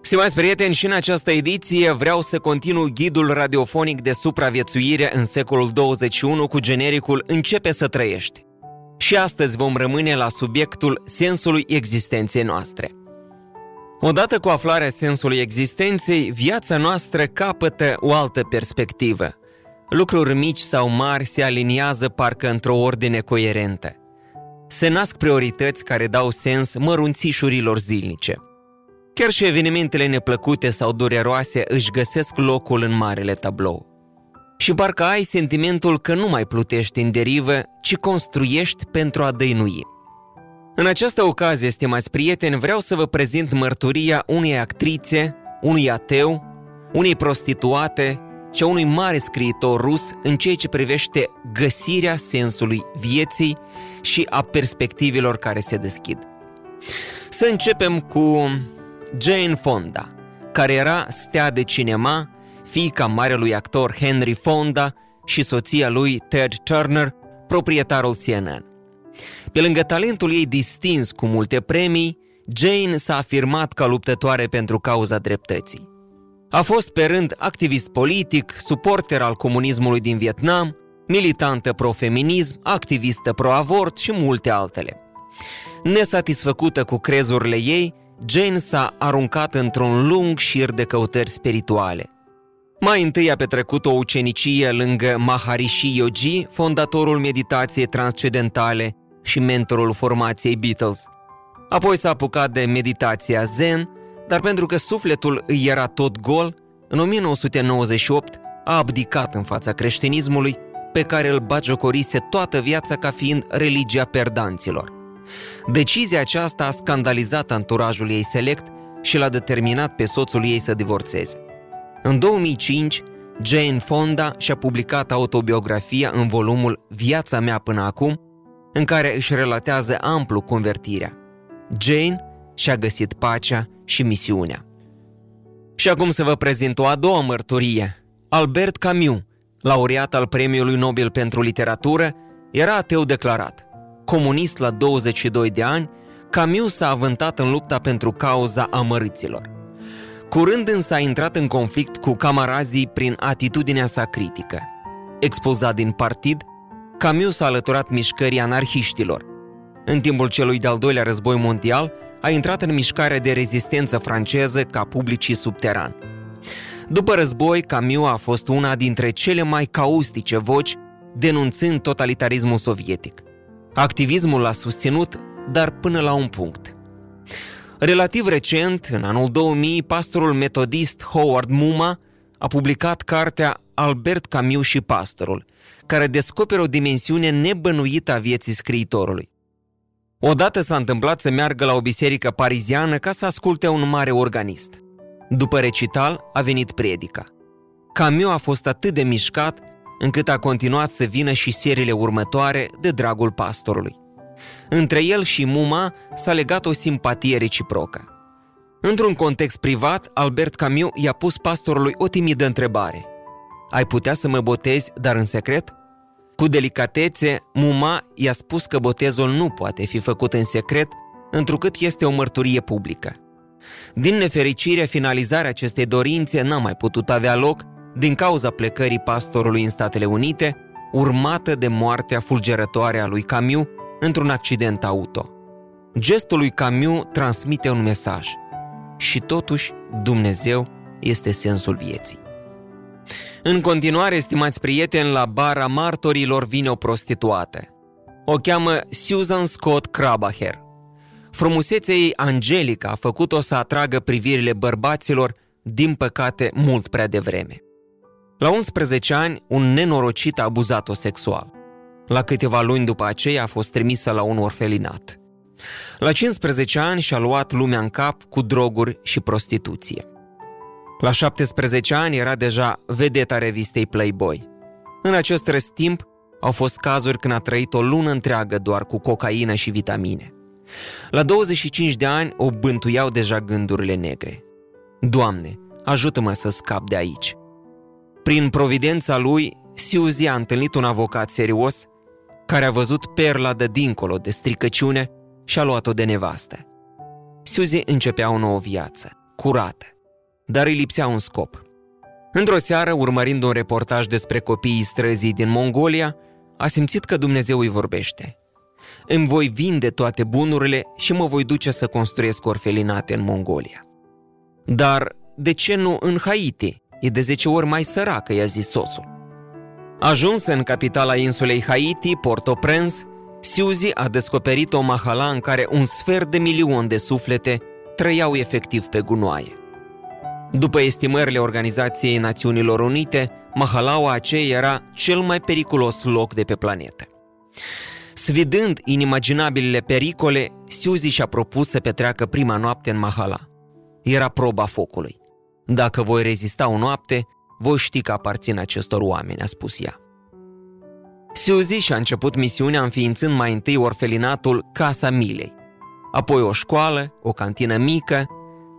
Stimați prieteni, și în această ediție vreau să continu ghidul radiofonic de supraviețuire în secolul 21 cu genericul Începe să trăiești. Și astăzi vom rămâne la subiectul sensului existenței noastre. Odată cu aflarea sensului existenței, viața noastră capătă o altă perspectivă. Lucruri mici sau mari se aliniază parcă într-o ordine coerentă. Se nasc priorități care dau sens mărunțișurilor zilnice. Chiar și evenimentele neplăcute sau dureroase își găsesc locul în marele tablou. Și parcă ai sentimentul că nu mai plutești în derivă, ci construiești pentru a dăinui. În această ocazie, stimați prieteni, vreau să vă prezint mărturia unei actrițe, unui ateu, unei prostituate și a unui mare scriitor rus în ceea ce privește găsirea sensului vieții și a perspectivelor care se deschid. Să începem cu Jane Fonda, care era stea de cinema, fiica marelui actor Henry Fonda și soția lui Ted Turner, proprietarul CNN. Pe lângă talentul ei distins cu multe premii, Jane s-a afirmat ca luptătoare pentru cauza dreptății. A fost pe rând activist politic, suporter al comunismului din Vietnam, militantă pro-feminism, activistă pro-avort și multe altele. Nesatisfăcută cu crezurile ei, Jane s-a aruncat într-un lung șir de căutări spirituale. Mai întâi a petrecut o ucenicie lângă Maharishi Yogi, fondatorul meditației transcendentale și mentorul formației Beatles. Apoi s-a apucat de meditația Zen, dar pentru că sufletul îi era tot gol, în 1998 a abdicat în fața creștinismului, pe care îl bagiocorise toată viața ca fiind religia perdanților. Decizia aceasta a scandalizat anturajul ei select și l-a determinat pe soțul ei să divorțeze. În 2005, Jane Fonda și-a publicat autobiografia în volumul Viața mea până acum, în care își relatează amplu convertirea. Jane și-a găsit pacea și misiunea. Și acum să vă prezint o a doua mărturie. Albert Camus, laureat al Premiului Nobel pentru literatură, era ateu declarat. Comunist la 22 de ani, Camus s-a avântat în lupta pentru cauza amărâților. Curând însă a intrat în conflict cu camarazii prin atitudinea sa critică. Expulzat din partid, Camus s-a alăturat mișcării anarhiștilor. În timpul celui de-al doilea război mondial, a intrat în mișcarea de rezistență franceză ca publicist subteran. După război, Camus a fost una dintre cele mai caustice voci denunțând totalitarismul sovietic. Activismul l-a susținut, dar până la un punct. Relativ recent, în anul 2000, pastorul metodist Howard Mumma a publicat cartea Albert Camus și pastorul, care descoperă o dimensiune nebănuită a vieții scriitorului. Odată s-a întâmplat să meargă la o biserică pariziană ca să asculte un mare organist. După recital a venit predica. Camus a fost atât de mișcat încât a continuat să vină și seriile următoare de dragul pastorului. Între el și Mumma s-a legat o simpatie reciprocă. Într-un context privat, Albert Camus i-a pus pastorului o timidă întrebare. Ai putea să mă botezi, dar în secret? Cu delicatețe, Mumma i-a spus că botezul nu poate fi făcut în secret, întrucât este o mărturie publică. Din nefericire, finalizarea acestei dorințe n-a mai putut avea loc din cauza plecării pastorului în Statele Unite, urmată de moartea fulgerătoare a lui Camus, într-un accident auto. Gestul lui Camus transmite un mesaj. Și totuși, Dumnezeu este sensul vieții. În continuare, stimați prieteni, la bara martorilor vine o prostituată. O cheamă Susan Scott Krabacher. Frumusețea ei angelică a făcut-o să atragă privirile bărbaților, din păcate, mult prea devreme. La 11 ani, un nenorocit a abuzat-o sexual. La câteva luni după aceea a fost trimisă la un orfelinat. La 15 ani și-a luat lumea în cap cu droguri și prostituție. La 17 ani era deja vedeta revistei Playboy. În acest răstimp, au fost cazuri când a trăit o lună întreagă doar cu cocaină și vitamine. La 25 de ani o bântuiau deja gândurile negre. Doamne, ajută-mă să scap de aici. Prin providența lui, Suzy a întâlnit un avocat serios care a văzut perla de dincolo de stricăciune și a luat-o de nevastă. Suzy începea o nouă viață, curată, dar îi lipsea un scop. Într-o seară, urmărind un reportaj despre copiii străzii din Mongolia, a simțit că Dumnezeu îi vorbește. Îmi voi vinde toate bunurile și mă voi duce să construiesc orfelinate în Mongolia. Dar de ce nu în Haiti? E de 10 ori mai săracă, i-a zis soțul. Ajunsă în capitala insulei Haiti, Port-au-Prince, Suzy a descoperit o mahala în care un sfert de milion de suflete trăiau efectiv pe gunoaie. După estimările Organizației Națiunilor Unite, mahalaua aceea era cel mai periculos loc de pe planetă. Sfidând inimaginabilele pericole, Suzy și-a propus să petreacă prima noapte în mahala. Era proba focului. Dacă voi rezista o noapte, voi ști că aparțin acestor oameni, a spus ea. Suzy și-a început misiunea înființând mai întâi orfelinatul Casa Milei, apoi o școală, o cantină mică,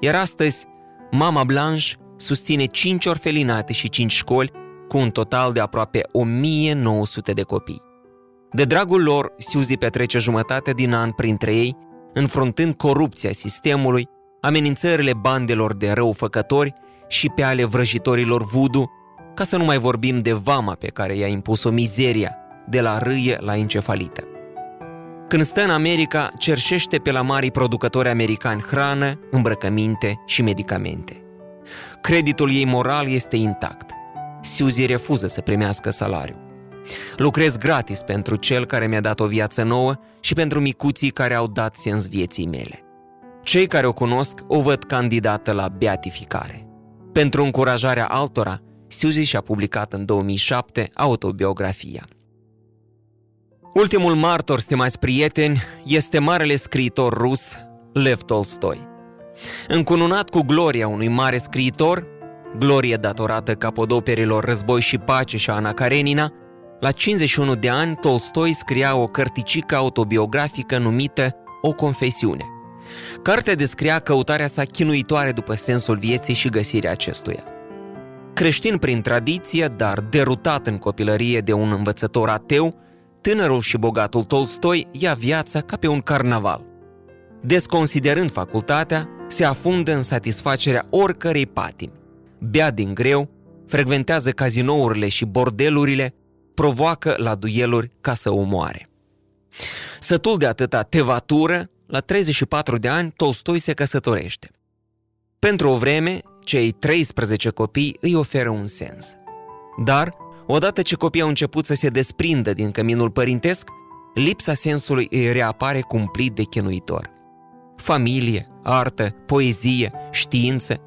iar astăzi Mama Blanche susține 5 orfelinate și 5 școli cu un total de aproape 1900 de copii. De dragul lor, Suzy petrece jumătate din an printre ei, înfruntând corupția sistemului, amenințările bandelor de răufăcători și pe ale vrăjitorilor voodoo, ca să nu mai vorbim de vama pe care i-a impus-o mizeria, de la râie la encefalită. Când stă în America, cerșește pe la marii producători americani hrană, îmbrăcăminte și medicamente. Creditul ei moral este intact. Suzy refuză să primească salariu. Lucrez gratis pentru cel care mi-a dat o viață nouă și pentru micuții care au dat sens vieții mele. Cei care o cunosc o văd candidată la beatificare. Pentru încurajarea altora, Suzy și-a publicat în 2007 autobiografia. Ultimul martor, stimați prieteni, este marele scriitor rus Lev Tolstoi. Încununat cu gloria unui mare scriitor, glorie datorată capodoperilor Război și pace și Ana Karenina, la 51 de ani Tolstoi scria o cărticică autobiografică numită O confesiune. Cartea descria căutarea sa chinuitoare după sensul vieții și găsirea acestuia. Creștin prin tradiție, dar derutat în copilărie de un învățător ateu, tânărul și bogatul Tolstoi ia viața ca pe un carnaval. Desconsiderând facultatea, se afundă în satisfacerea oricărei patimi. Bea din greu, frecventează cazinourile și bordelurile, provoacă la dueluri ca să omoare. Sătul de atâta tevatură, la 34 de ani, Tolstoi se căsătorește. Pentru o vreme, cei 13 copii îi oferă un sens. Dar, odată ce copiii au început să se desprindă din căminul părintesc, lipsa sensului îi reapare cumplit de chinuitor. Familie, artă, poezie, știință,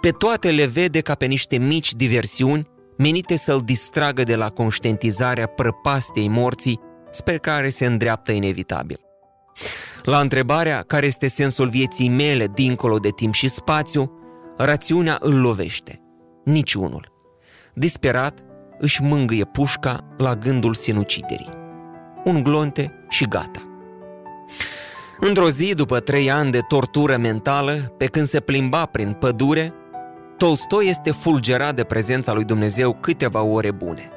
pe toate le vede ca pe niște mici diversiuni menite să-l distragă de la conștientizarea prăpastiei morții spre care se îndreaptă inevitabil. La întrebarea care este sensul vieții mele dincolo de timp și spațiu, rațiunea îl lovește. Niciunul. Disperat, își mângâie pușca la gândul sinuciderii. Un glonte și gata. Într-o zi, după 3 ani de tortură mentală, pe când se plimba prin pădure, Tolstoi este fulgerat de prezența lui Dumnezeu câteva ore bune.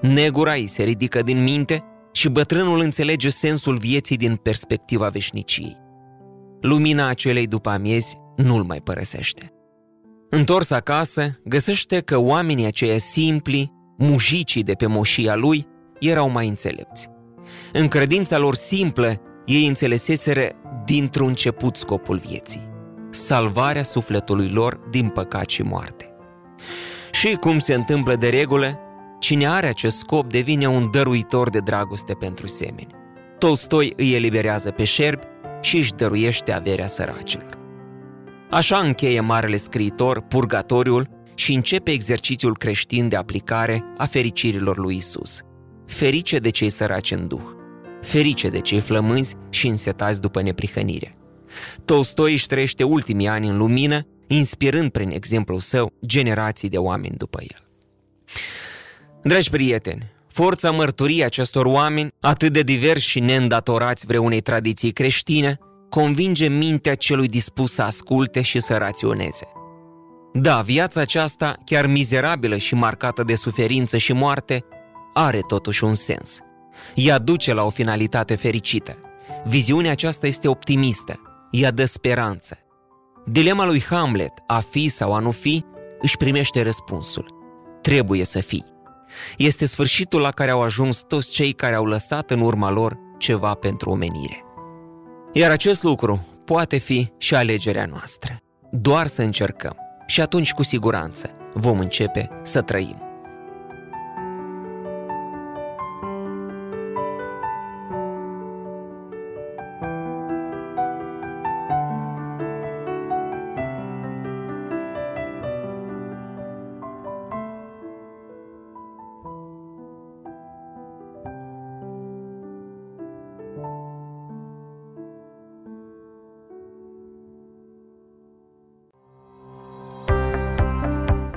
Negura îi se ridică din minte și bătrânul înțelege sensul vieții din perspectiva veșniciei. Lumina acelei după amiezi nu-l mai părăsește. Întors acasă, găsește că oamenii aceia simpli, mujicii de pe moșia lui, erau mai înțelepți. În credința lor simplă, ei înțeleseseră dintr-un început scopul vieții, salvarea sufletului lor din păcat și moarte. Și cum se întâmplă de regulă, cine are acest scop devine un dăruitor de dragoste pentru semeni. Tolstoi îi eliberează pe șerbi și își dăruiește averea săracilor. Așa încheie marele scriitor purgatoriul și începe exercițiul creștin de aplicare a fericirilor lui Isus. Ferice de cei săraci în duh, ferice de cei flămânzi și însetați după neprihănire. Tolstoi își trăiește ultimii ani în lumină, inspirând prin exemplul său generații de oameni după el. Dragi prieteni, forța mărturiei acestor oameni, atât de diversi și neîndatorați vreunei tradiții creștine, convinge mintea celui dispus să asculte și să raționeze. Da, viața aceasta, chiar mizerabilă și marcată de suferință și moarte, are totuși un sens. Ea duce la o finalitate fericită. Viziunea aceasta este optimistă, ea dă speranță. Dilema lui Hamlet, a fi sau a nu fi, își primește răspunsul. Trebuie să fii. Este sfârșitul la care au ajuns toți cei care au lăsat în urma lor ceva pentru omenire. Iar acest lucru poate fi și alegerea noastră. Doar să încercăm și atunci cu siguranță vom începe să trăim.